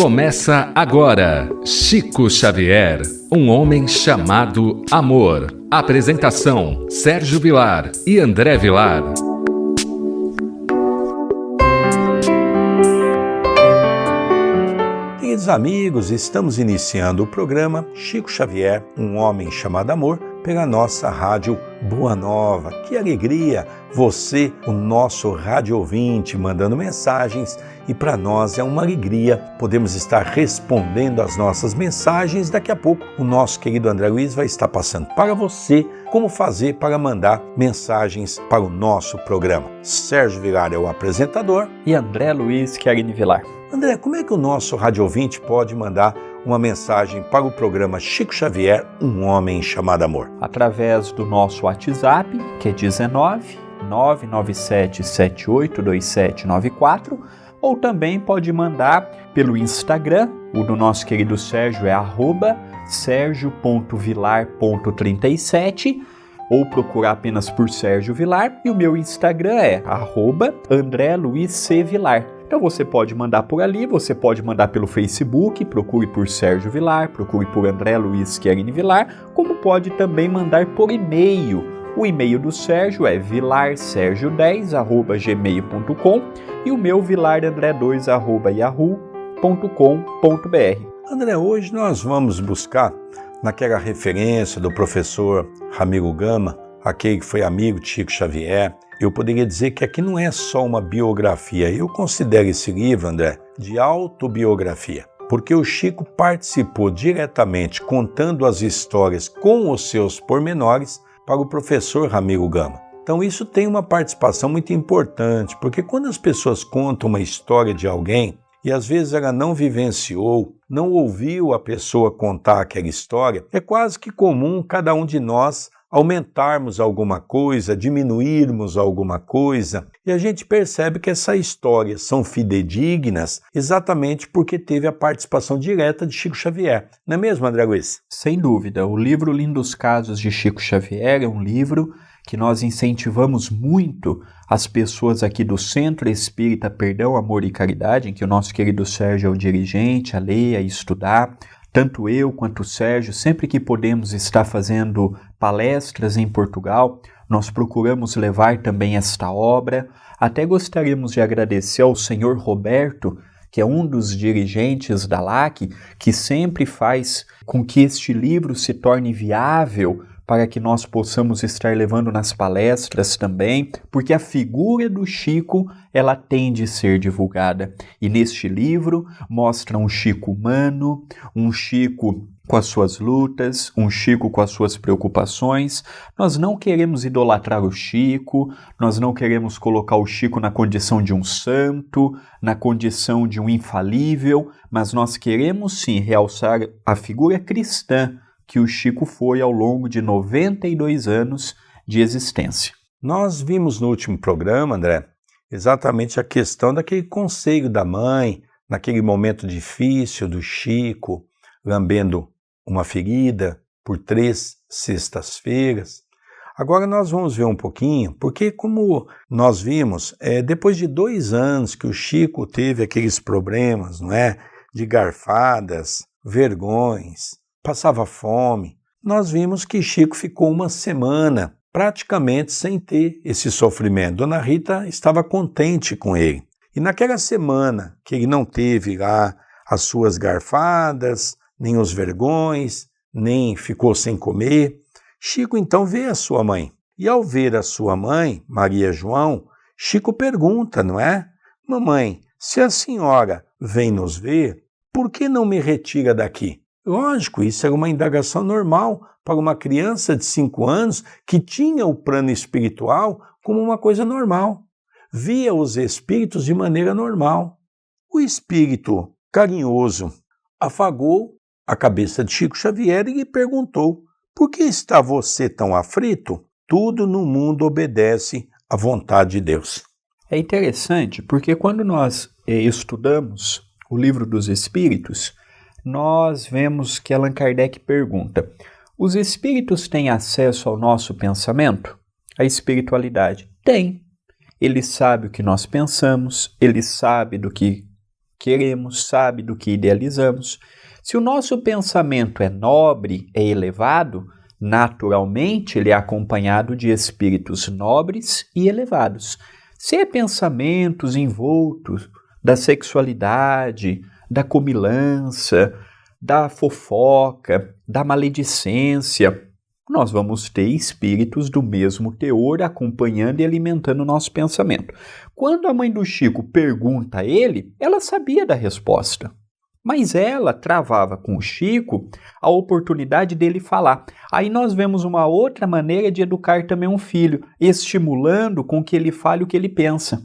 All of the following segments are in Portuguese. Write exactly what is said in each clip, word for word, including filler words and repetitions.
Começa agora, Chico Xavier, um homem chamado Amor. Apresentação, Sérgio Vilar e André Vilar. Queridos amigos, estamos iniciando o programa Chico Xavier, um homem chamado Amor, pela nossa rádio Boa Nova. Que alegria! Você, o nosso rádio ouvinte, mandando mensagens, e para nós é uma alegria podemos estar respondendo as nossas mensagens. Daqui a pouco o nosso querido André Luiz vai estar passando para você como fazer para mandar mensagens para o nosso programa. Sérgio Vilar é o apresentador e André Luiz Chiarini Vilar. André, como é que o nosso rádio ouvinte pode mandar uma mensagem para o programa Chico Xavier, um homem chamado Amor? Através do nosso WhatsApp, que é dezenove, nove nove sete, sete oito dois sete nove quatro, ou também pode mandar pelo Instagram. O do nosso querido Sérgio é arroba sergio ponto vilar ponto trinta e sete, ou procurar apenas por Sérgio Vilar, e o meu Instagram é arroba André Luiz C. Vilar. Então você pode mandar por ali, você pode mandar pelo Facebook, procure por Sérgio Vilar, procure por André Luiz Chiarini Vilar, como pode também mandar por e-mail. O e-mail do Sérgio é vilar sergio dez arroba gmail ponto com e o meu vilar andré dois arroba yahoo ponto com ponto br. André, hoje nós vamos buscar naquela referência do professor Ramiro Gama, aquele que foi amigo de Chico Xavier. Eu poderia dizer que aqui não é só uma biografia. Eu considero esse livro, André, de autobiografia, porque o Chico participou diretamente contando as histórias com os seus pormenores para o professor Ramiro Gama. Então isso tem uma participação muito importante, porque quando as pessoas contam uma história de alguém e às vezes ela não vivenciou, não ouviu a pessoa contar aquela história, é quase que comum cada um de nós aumentarmos alguma coisa, diminuirmos alguma coisa, e a gente percebe que essas histórias são fidedignas exatamente porque teve a participação direta de Chico Xavier. Não é mesmo, André Luiz? Sem dúvida. O livro Lindos Casos de Chico Xavier é um livro que nós incentivamos muito as pessoas aqui do Centro Espírita Perdão, Amor e Caridade, em que o nosso querido Sérgio é o dirigente, a ler, a estudar. Tanto eu quanto o Sérgio, sempre que podemos estar fazendo palestras em Portugal, nós procuramos levar também esta obra. Até gostaríamos de agradecer ao senhor Roberto, que é um dos dirigentes da L A C, que sempre faz com que este livro se torne viável para que nós possamos estar levando nas palestras também, porque a figura do Chico, ela tem de ser divulgada. E neste livro mostra um Chico humano, um Chico com as suas lutas, um Chico com as suas preocupações. Nós não queremos idolatrar o Chico, nós não queremos colocar o Chico na condição de um santo, na condição de um infalível, mas nós queremos sim realçar a figura cristã que o Chico foi ao longo de noventa e dois anos de existência. Nós vimos no último programa, André, exatamente a questão daquele conselho da mãe, naquele momento difícil do Chico, lambendo uma ferida por três sextas-feiras. Agora nós vamos ver um pouquinho, porque como nós vimos, é, depois de dois anos que o Chico teve aqueles problemas, não é, de garfadas, vergões, passava fome, nós vimos que Chico ficou uma semana praticamente sem ter esse sofrimento. Dona Rita estava contente com ele. E naquela semana que ele não teve lá as suas garfadas, nem os vergões, nem ficou sem comer, Chico então vê a sua mãe. E ao ver a sua mãe, Maria João, Chico pergunta, não é? Mamãe, se a senhora vem nos ver, por que não me retira daqui? Lógico, isso era uma indagação normal para uma criança de cinco anos que tinha o plano espiritual como uma coisa normal. Via os espíritos de maneira normal. O espírito carinhoso afagou a cabeça de Chico Xavier e lhe perguntou: por que está você tão aflito? Tudo no mundo obedece à vontade de Deus. É interessante porque quando nós eh, estudamos o livro dos Espíritos, nós vemos que Allan Kardec pergunta: os espíritos têm acesso ao nosso pensamento? A espiritualidade tem. Ele sabe o que nós pensamos, ele sabe do que queremos, sabe do que idealizamos. Se o nosso pensamento é nobre, é elevado, naturalmente ele é acompanhado de espíritos nobres e elevados. Se é pensamentos envoltos da sexualidade, da comilança, da fofoca, da maledicência, nós vamos ter espíritos do mesmo teor acompanhando e alimentando o nosso pensamento. Quando a mãe do Chico pergunta a ele, ela sabia da resposta, mas ela travava com o Chico a oportunidade dele falar. Aí nós vemos uma outra maneira de educar também um filho, estimulando com que ele fale o que ele pensa.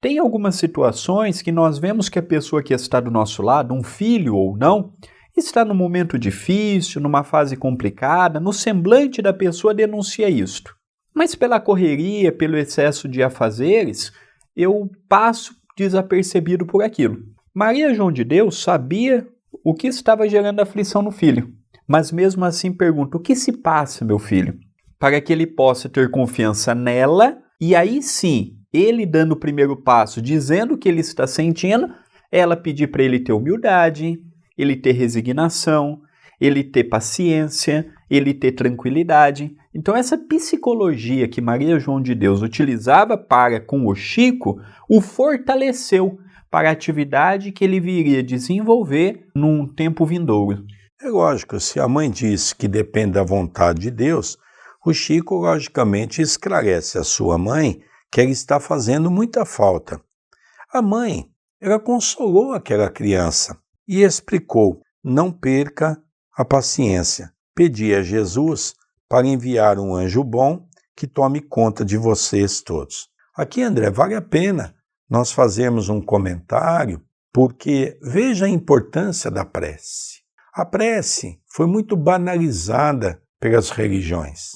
Tem algumas situações que nós vemos que a pessoa que está do nosso lado, um filho ou não, está num momento difícil, numa fase complicada, no semblante da pessoa denuncia isto. Mas pela correria, pelo excesso de afazeres, eu passo desapercebido por aquilo. Maria João de Deus sabia o que estava gerando aflição no filho, mas mesmo assim pergunta: o que se passa, meu filho? Para que ele possa ter confiança nela, e aí sim, ele dando o primeiro passo, dizendo o que ele está sentindo, ela pedir para ele ter humildade, ele ter resignação, ele ter paciência, ele ter tranquilidade. Então essa psicologia que Maria João de Deus utilizava para com o Chico, o fortaleceu para a atividade que ele viria desenvolver num tempo vindouro. É lógico, se a mãe diz que depende da vontade de Deus, o Chico logicamente esclarece à sua mãe que ela está fazendo muita falta. A mãe, ela consolou aquela criança e explicou: não perca a paciência. Pedi a Jesus para enviar um anjo bom que tome conta de vocês todos. Aqui, André, vale a pena nós fazermos um comentário, porque veja a importância da prece. A prece foi muito banalizada pelas religiões,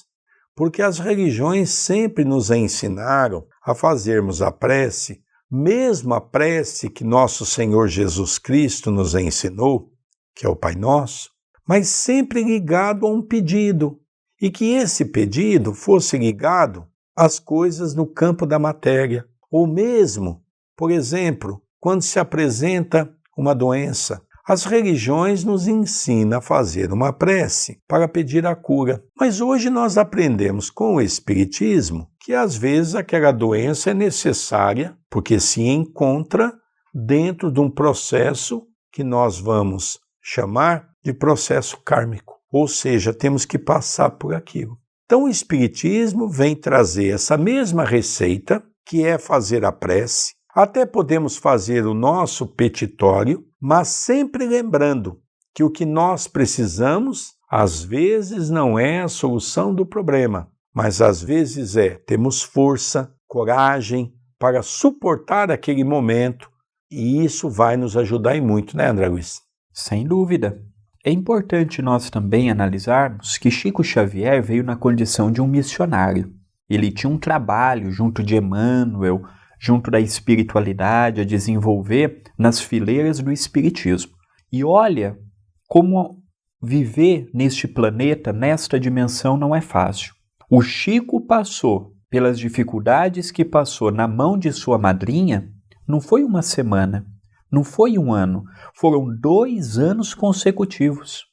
porque as religiões sempre nos ensinaram a fazermos a prece. Mesmo a prece que nosso Senhor Jesus Cristo nos ensinou, que é o Pai Nosso, mas sempre ligado a um pedido, e que esse pedido fosse ligado às coisas no campo da matéria, ou mesmo, por exemplo, quando se apresenta uma doença. As religiões nos ensinam a fazer uma prece para pedir a cura, mas hoje nós aprendemos com o Espiritismo que às vezes aquela doença é necessária porque se encontra dentro de um processo que nós vamos chamar de processo kármico, ou seja, temos que passar por aquilo. Então o Espiritismo vem trazer essa mesma receita, que é fazer a prece. Até podemos fazer o nosso petitório, mas sempre lembrando que o que nós precisamos, às vezes, não é a solução do problema, mas às vezes é termos força, coragem para suportar aquele momento, e isso vai nos ajudar e muito, né, André Luiz? Sem dúvida. É importante nós também analisarmos que Chico Xavier veio na condição de um missionário. Ele tinha um trabalho junto de Emmanuel, junto da espiritualidade, a desenvolver nas fileiras do espiritismo. E olha como viver neste planeta, nesta dimensão, não é fácil. O Chico passou pelas dificuldades que passou na mão de sua madrinha, não foi uma semana, não foi um ano, foram dois anos consecutivos,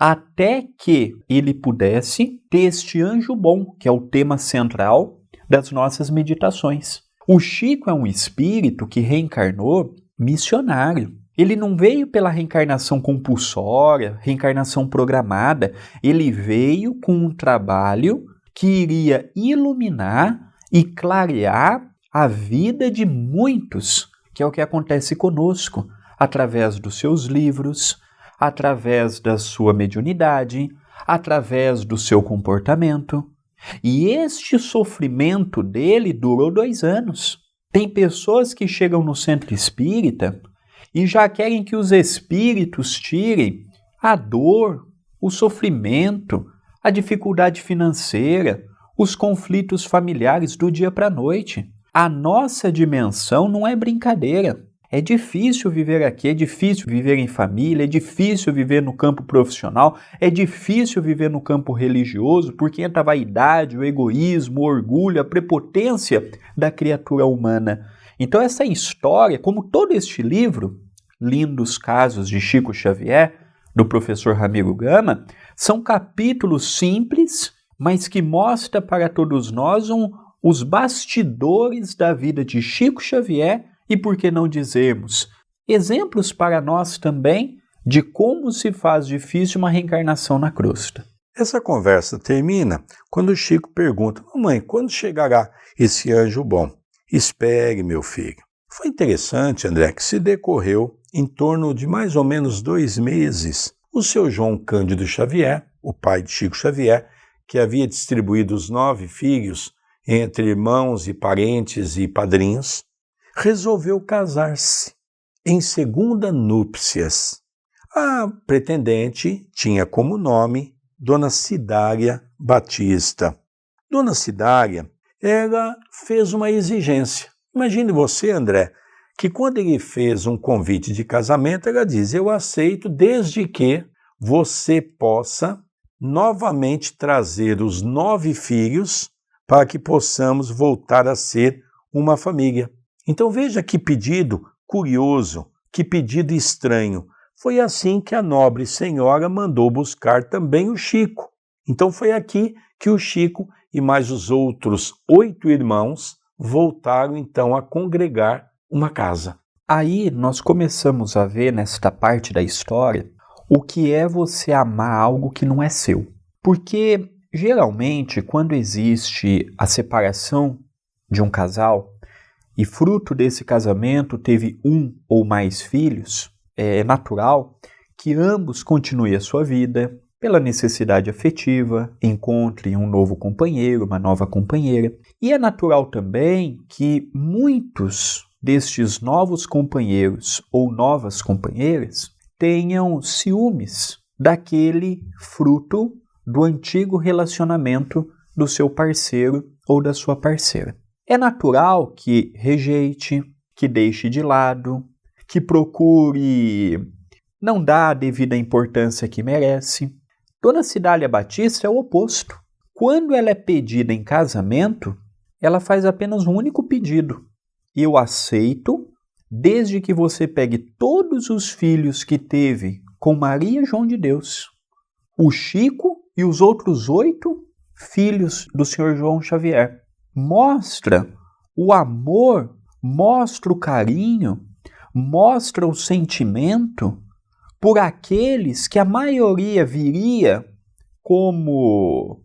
até que ele pudesse ter este anjo bom, que é o tema central das nossas meditações. O Chico é um espírito que reencarnou missionário. Ele não veio pela reencarnação compulsória, reencarnação programada. Ele veio com um trabalho que iria iluminar e clarear a vida de muitos, que é o que acontece conosco, através dos seus livros, através da sua mediunidade, através do seu comportamento. E este sofrimento dele durou dois anos. Tem pessoas que chegam no centro espírita e já querem que os espíritos tirem a dor, o sofrimento, a dificuldade financeira, os conflitos familiares do dia para a noite. A nossa dimensão não é brincadeira. É difícil viver aqui, é difícil viver em família, é difícil viver no campo profissional, é difícil viver no campo religioso, porque entra a vaidade, o egoísmo, o orgulho, a prepotência da criatura humana. Então essa história, como todo este livro, Lindos Casos de Chico Xavier, do professor Ramiro Gama, são capítulos simples, mas que mostra para todos nós um, os bastidores da vida de Chico Xavier e, por que não dizermos, exemplos para nós também de como se faz difícil uma reencarnação na crosta. Essa conversa termina quando o Chico pergunta: mamãe, quando chegará esse anjo bom? Espere, meu filho. Foi interessante, André, que se decorreu em torno de mais ou menos dois meses. O seu João Cândido Xavier, o pai de Chico Xavier, que havia distribuído os nove filhos entre irmãos e parentes e padrinhos, resolveu casar-se em segunda núpcias. A pretendente tinha como nome Dona Cidália Batista. Dona Cidália, ela fez uma exigência. Imagine você, André, que quando ele fez um convite de casamento, ela diz: eu aceito desde que você possa novamente trazer os nove filhos para que possamos voltar a ser uma família. Então veja que pedido curioso, que pedido estranho. Foi assim que a nobre senhora mandou buscar também o Chico. Então foi aqui que o Chico e mais os outros oito irmãos voltaram então a congregar uma casa. Aí nós começamos a ver nesta parte da história o que é você amar algo que não é seu. Porque geralmente quando existe a separação de um casal e fruto desse casamento teve um ou mais filhos, é natural que ambos continuem a sua vida pela necessidade afetiva, encontrem um novo companheiro, uma nova companheira. E é natural também que muitos destes novos companheiros ou novas companheiras tenham ciúmes daquele fruto do antigo relacionamento do seu parceiro ou da sua parceira. É natural que rejeite, que deixe de lado, que procure não dar a devida importância que merece. Dona Cidália Batista é o oposto. Quando ela é pedida em casamento, ela faz apenas um único pedido: eu aceito, desde que você pegue todos os filhos que teve com Maria João de Deus, o Chico e os outros oito filhos do senhor João Xavier. Mostra o amor, mostra o carinho, mostra o sentimento por aqueles que a maioria viria como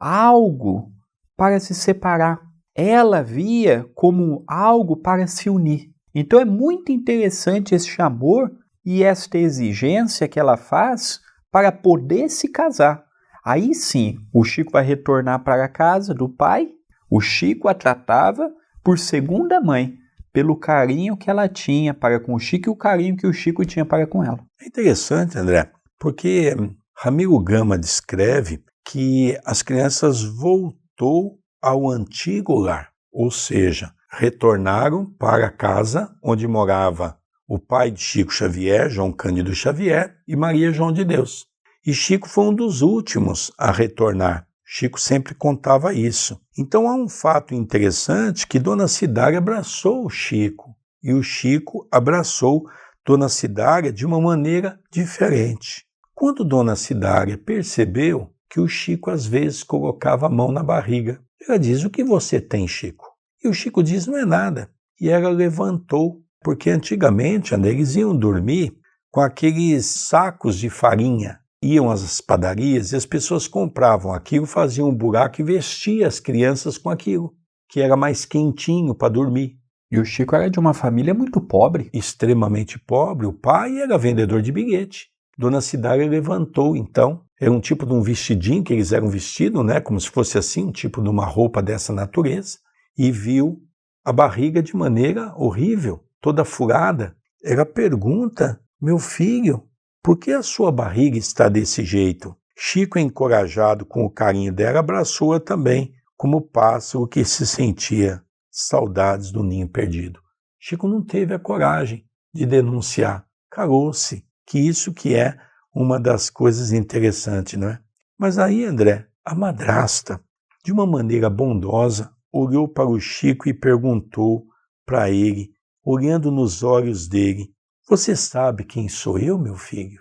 algo para se separar. Ela via como algo para se unir. Então é muito interessante este amor e esta exigência que ela faz para poder se casar. Aí sim, o Chico vai retornar para a casa do pai. O Chico a tratava por segunda mãe, pelo carinho que ela tinha para com o Chico e o carinho que o Chico tinha para com ela. É interessante, André, porque Ramiro Gama descreve que as crianças voltou ao antigo lar, ou seja, retornaram para a casa onde morava o pai de Chico Xavier, João Cândido Xavier, e Maria João de Deus. E Chico foi um dos últimos a retornar. Chico sempre contava isso. Então há um fato interessante que Dona Cidália abraçou o Chico e o Chico abraçou Dona Cidália de uma maneira diferente. Quando Dona Cidália percebeu que o Chico às vezes colocava a mão na barriga, ela diz: o que você tem, Chico? E o Chico diz: não é nada. E ela levantou, porque antigamente, André, eles iam dormir com aqueles sacos de farinha. Iam às padarias e as pessoas compravam aquilo, faziam um buraco e vestiam as crianças com aquilo, que era mais quentinho para dormir. E o Chico era de uma família muito pobre. Extremamente pobre. O pai era vendedor de bilhete. Dona Cidália levantou, então, era um tipo de um vestidinho que eles eram vestidos, né, como se fosse assim, um tipo de uma roupa dessa natureza, e viu a barriga de maneira horrível, toda furada. Ela pergunta: meu filho, por que a sua barriga está desse jeito? Chico, encorajado com o carinho dela, abraçou-a também, como o pássaro que se sentia saudades do ninho perdido. Chico não teve a coragem de denunciar. Calou-se, que isso que é uma das coisas interessantes, não é? Mas aí, André, a madrasta, de uma maneira bondosa, olhou para o Chico e perguntou para ele, olhando nos olhos dele: Você sabe quem sou eu, meu filho?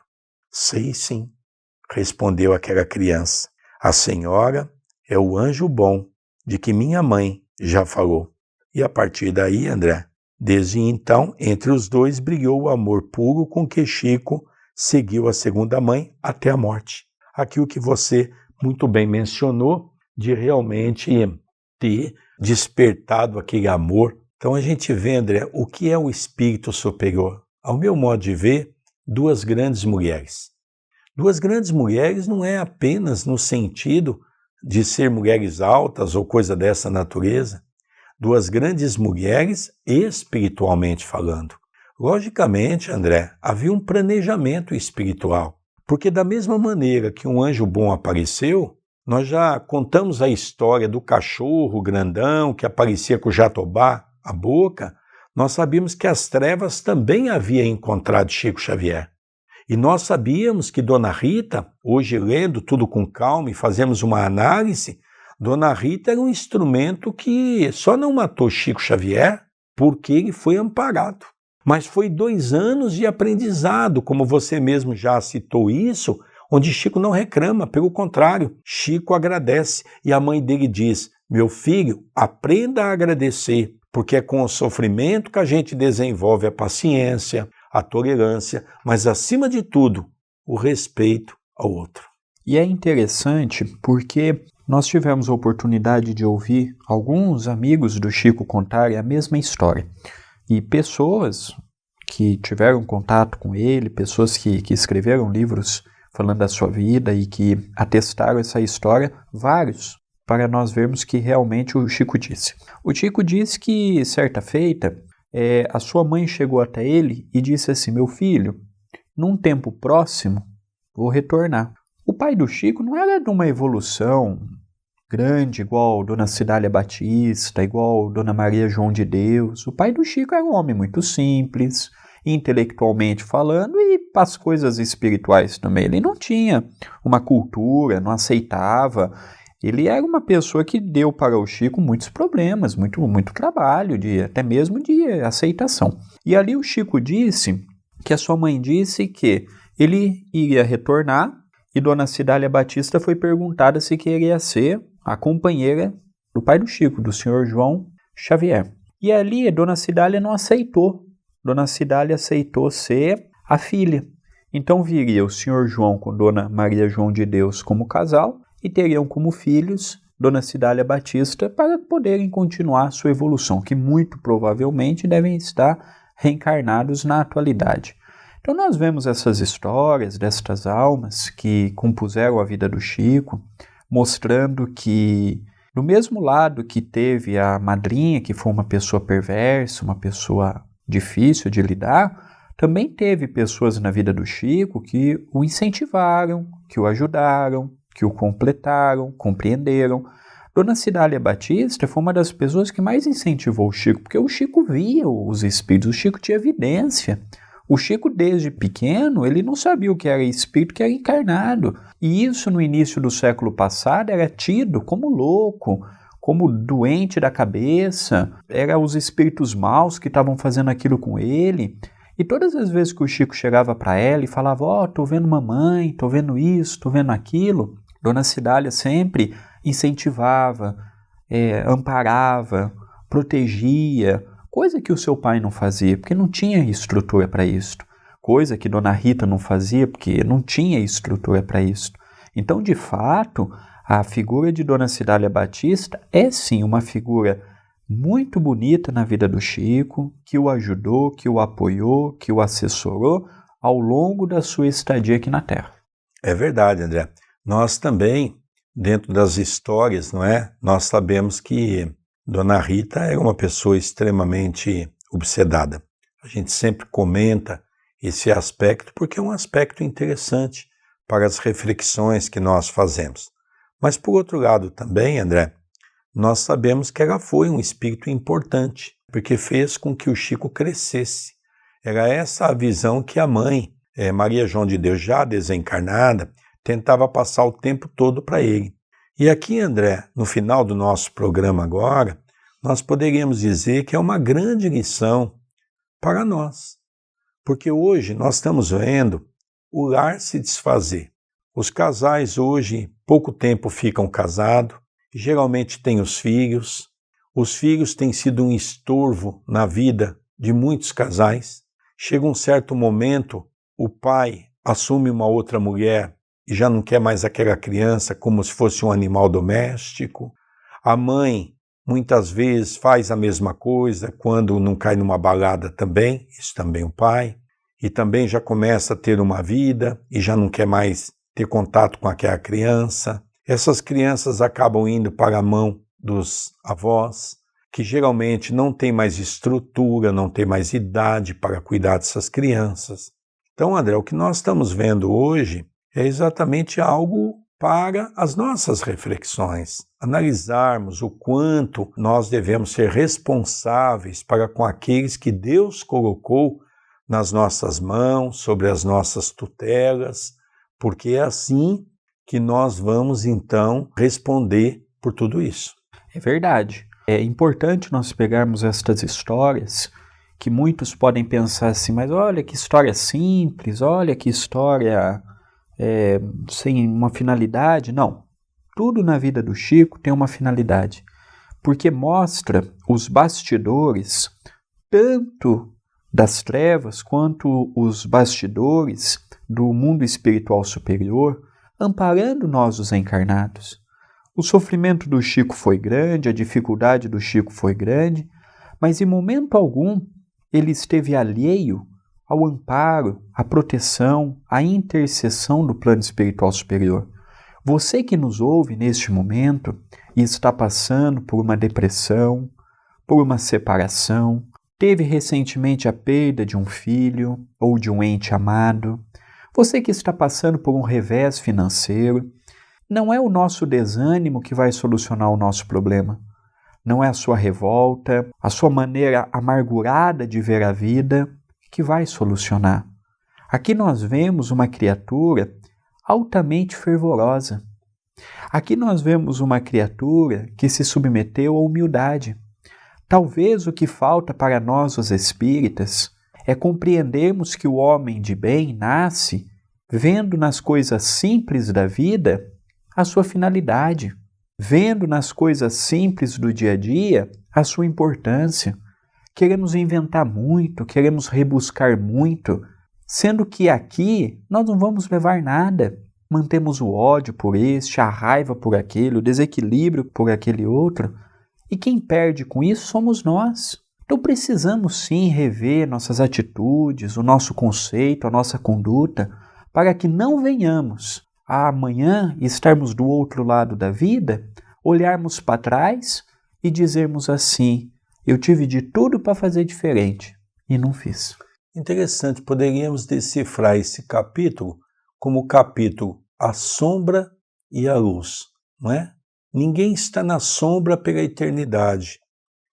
Sei sim, respondeu aquela criança. A senhora é o anjo bom de que minha mãe já falou. E a partir daí, André, desde então, entre os dois brilhou o amor puro com que Chico seguiu a segunda mãe até a morte. Aquilo que você muito bem mencionou, de realmente ter despertado aquele amor. Então a gente vê, André, o que é o espírito superior. Ao meu modo de ver, duas grandes mulheres. Duas grandes mulheres não é apenas no sentido de ser mulheres altas ou coisa dessa natureza. Duas grandes mulheres espiritualmente falando. Logicamente, André, havia um planejamento espiritual. Porque da mesma maneira que um anjo bom apareceu, nós já contamos a história do cachorro grandão que aparecia com o jatobá, a boca, nós sabíamos que as trevas também haviam encontrado Chico Xavier. E nós sabíamos que Dona Rita, hoje lendo tudo com calma e fazemos uma análise, Dona Rita era um instrumento que só não matou Chico Xavier porque ele foi amparado. Mas foi dois anos de aprendizado, como você mesmo já citou isso, onde Chico não reclama, pelo contrário, Chico agradece. E a mãe dele diz, meu filho, aprenda a agradecer, porque é com o sofrimento que a gente desenvolve a paciência, a tolerância, mas acima de tudo, o respeito ao outro. E é interessante porque nós tivemos a oportunidade de ouvir alguns amigos do Chico contarem a mesma história. E pessoas que tiveram contato com ele, pessoas que, que escreveram livros falando da sua vida e que atestaram essa história, vários, para nós vermos que realmente o Chico disse. O Chico disse que, certa feita, é, a sua mãe chegou até ele e disse assim, meu filho, num tempo próximo, vou retornar. O pai do Chico não era de uma evolução grande, igual Dona Cidália Batista, igual Dona Maria João de Deus. O pai do Chico era um homem muito simples, intelectualmente falando, e para as coisas espirituais também. Ele não tinha uma cultura, não aceitava. Ele era uma pessoa que deu para o Chico muitos problemas, muito, muito trabalho, de, até mesmo de aceitação. E ali o Chico disse que a sua mãe disse que ele iria retornar e Dona Cidália Batista foi perguntada se queria ser a companheira do pai do Chico, do senhor João Xavier. E ali Dona Cidália não aceitou. Dona Cidália aceitou ser a filha. Então viria o senhor João com Dona Maria João de Deus como casal e teriam como filhos Dona Cidália Batista para poderem continuar sua evolução, que muito provavelmente devem estar reencarnados na atualidade. Então nós vemos essas histórias destas almas que compuseram a vida do Chico, mostrando que do mesmo lado que teve a madrinha, que foi uma pessoa perversa, uma pessoa difícil de lidar, também teve pessoas na vida do Chico que o incentivaram, que o ajudaram, que o completaram, compreenderam. Dona Cidália Batista foi uma das pessoas que mais incentivou o Chico, porque o Chico via os espíritos, o Chico tinha evidência. O Chico, desde pequeno, ele não sabia o que era espírito, que era encarnado. E isso, no início do século passado, era tido como louco, como doente da cabeça, eram os espíritos maus que estavam fazendo aquilo com ele. E todas as vezes que o Chico chegava para ela e falava, ó, oh, tô vendo mamãe, tô vendo isso, tô vendo aquilo, Dona Cidália sempre incentivava, é, amparava, protegia, coisa que o seu pai não fazia, porque não tinha estrutura para isso. Coisa que Dona Rita não fazia, porque não tinha estrutura para isso. Então, de fato, a figura de Dona Cidália Batista é sim uma figura muito bonita na vida do Chico, que o ajudou, que o apoiou, que o assessorou ao longo da sua estadia aqui na Terra. É verdade, André. Nós também, dentro das histórias, não é? Nós sabemos que Dona Rita era uma pessoa extremamente obsedada. A gente sempre comenta esse aspecto porque é um aspecto interessante para as reflexões que nós fazemos. Mas, por outro lado também, André, nós sabemos que ela foi um espírito importante, porque fez com que o Chico crescesse. Era essa a visão que a mãe, eh, Maria João de Deus, já desencarnada, tentava passar o tempo todo para ele. E aqui, André, no final do nosso programa agora, nós poderíamos dizer que é uma grande lição para nós. Porque hoje nós estamos vendo o lar se desfazer. Os casais hoje, pouco tempo ficam casados, geralmente têm os filhos. Os filhos têm sido um estorvo na vida de muitos casais. Chega um certo momento, o pai assume uma outra mulher e já não quer mais aquela criança como se fosse um animal doméstico. A mãe, muitas vezes, faz a mesma coisa quando não cai numa balada também, isso também o pai, e também já começa a ter uma vida e já não quer mais ter contato com aquela criança. Essas crianças acabam indo para a mão dos avós, que geralmente não tem mais estrutura, não tem mais idade para cuidar dessas crianças. Então, André, o que nós estamos vendo hoje é exatamente algo para as nossas reflexões, analisarmos o quanto nós devemos ser responsáveis para com aqueles que Deus colocou nas nossas mãos, sobre as nossas tutelas, porque é assim que nós vamos, então, responder por tudo isso. É verdade. É importante nós pegarmos estas histórias, que muitos podem pensar assim, mas olha que história simples, olha que história é, sem uma finalidade. Não, tudo na vida do Chico tem uma finalidade, porque mostra os bastidores, tanto das trevas quanto os bastidores do mundo espiritual superior, amparando nós os encarnados. O sofrimento do Chico foi grande, a dificuldade do Chico foi grande, mas em momento algum ele esteve alheio ao amparo, à proteção, à intercessão do plano espiritual superior. Você que nos ouve neste momento e está passando por uma depressão, por uma separação, teve recentemente a perda de um filho ou de um ente amado, você que está passando por um revés financeiro, não é o nosso desânimo que vai solucionar o nosso problema. Não é a sua revolta, a sua maneira amargurada de ver a vida que vai solucionar. Aqui nós vemos uma criatura altamente fervorosa. Aqui nós vemos uma criatura que se submeteu à humildade. Talvez o que falta para nós, os espíritas, é compreendermos que o homem de bem nasce vendo nas coisas simples da vida a sua finalidade, vendo nas coisas simples do dia a dia a sua importância. Queremos inventar muito, queremos rebuscar muito, sendo que aqui nós não vamos levar nada. Mantemos o ódio por este, a raiva por aquele, o desequilíbrio por aquele outro, e quem perde com isso somos nós. Então precisamos sim rever nossas atitudes, o nosso conceito, a nossa conduta, para que não venhamos amanhã e estarmos do outro lado da vida, olharmos para trás e dizermos assim, eu tive de tudo para fazer diferente e não fiz. Interessante, poderíamos decifrar esse capítulo como o capítulo A Sombra e a Luz, não é? Ninguém está na sombra pela eternidade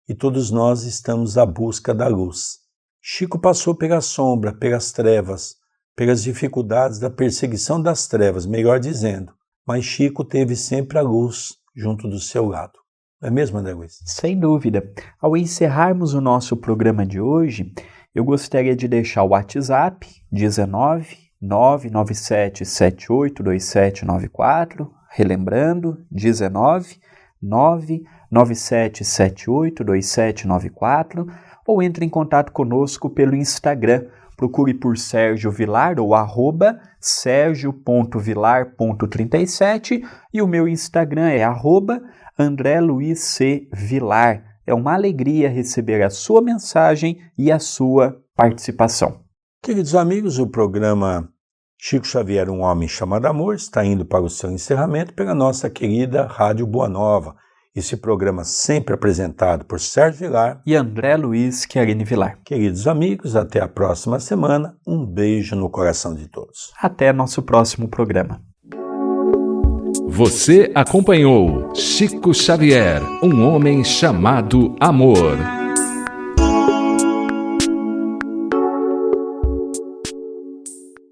e todos nós estamos à busca da luz. Chico passou pela sombra, pelas trevas, pelas dificuldades da perseguição das trevas, melhor dizendo. Mas Chico teve sempre a luz junto do seu lado. Não é mesmo, André Luiz? Sem dúvida. Ao encerrarmos o nosso programa de hoje, eu gostaria de deixar o WhatsApp dezenove, nove nove sete sete oito dois sete nove quatro, relembrando, dezenove, nove nove sete sete oito dois sete nove quatro, ou entre em contato conosco pelo Instagram. Procure por Sérgio Vilar ou arroba sergio ponto vilar ponto trinta e sete e o meu Instagram é arroba André Luiz C. Vilar. É uma alegria receber a sua mensagem e a sua participação. Queridos amigos, o programa Chico Xavier, um homem chamado amor, está indo para o seu encerramento pela nossa querida Rádio Boa Nova. Esse programa sempre apresentado por Sérgio Vilar e André Luiz Chiarini Vilar. Queridos amigos, até a próxima semana. Um beijo no coração de todos. Até nosso próximo programa. Você acompanhou Chico Xavier, um homem chamado amor.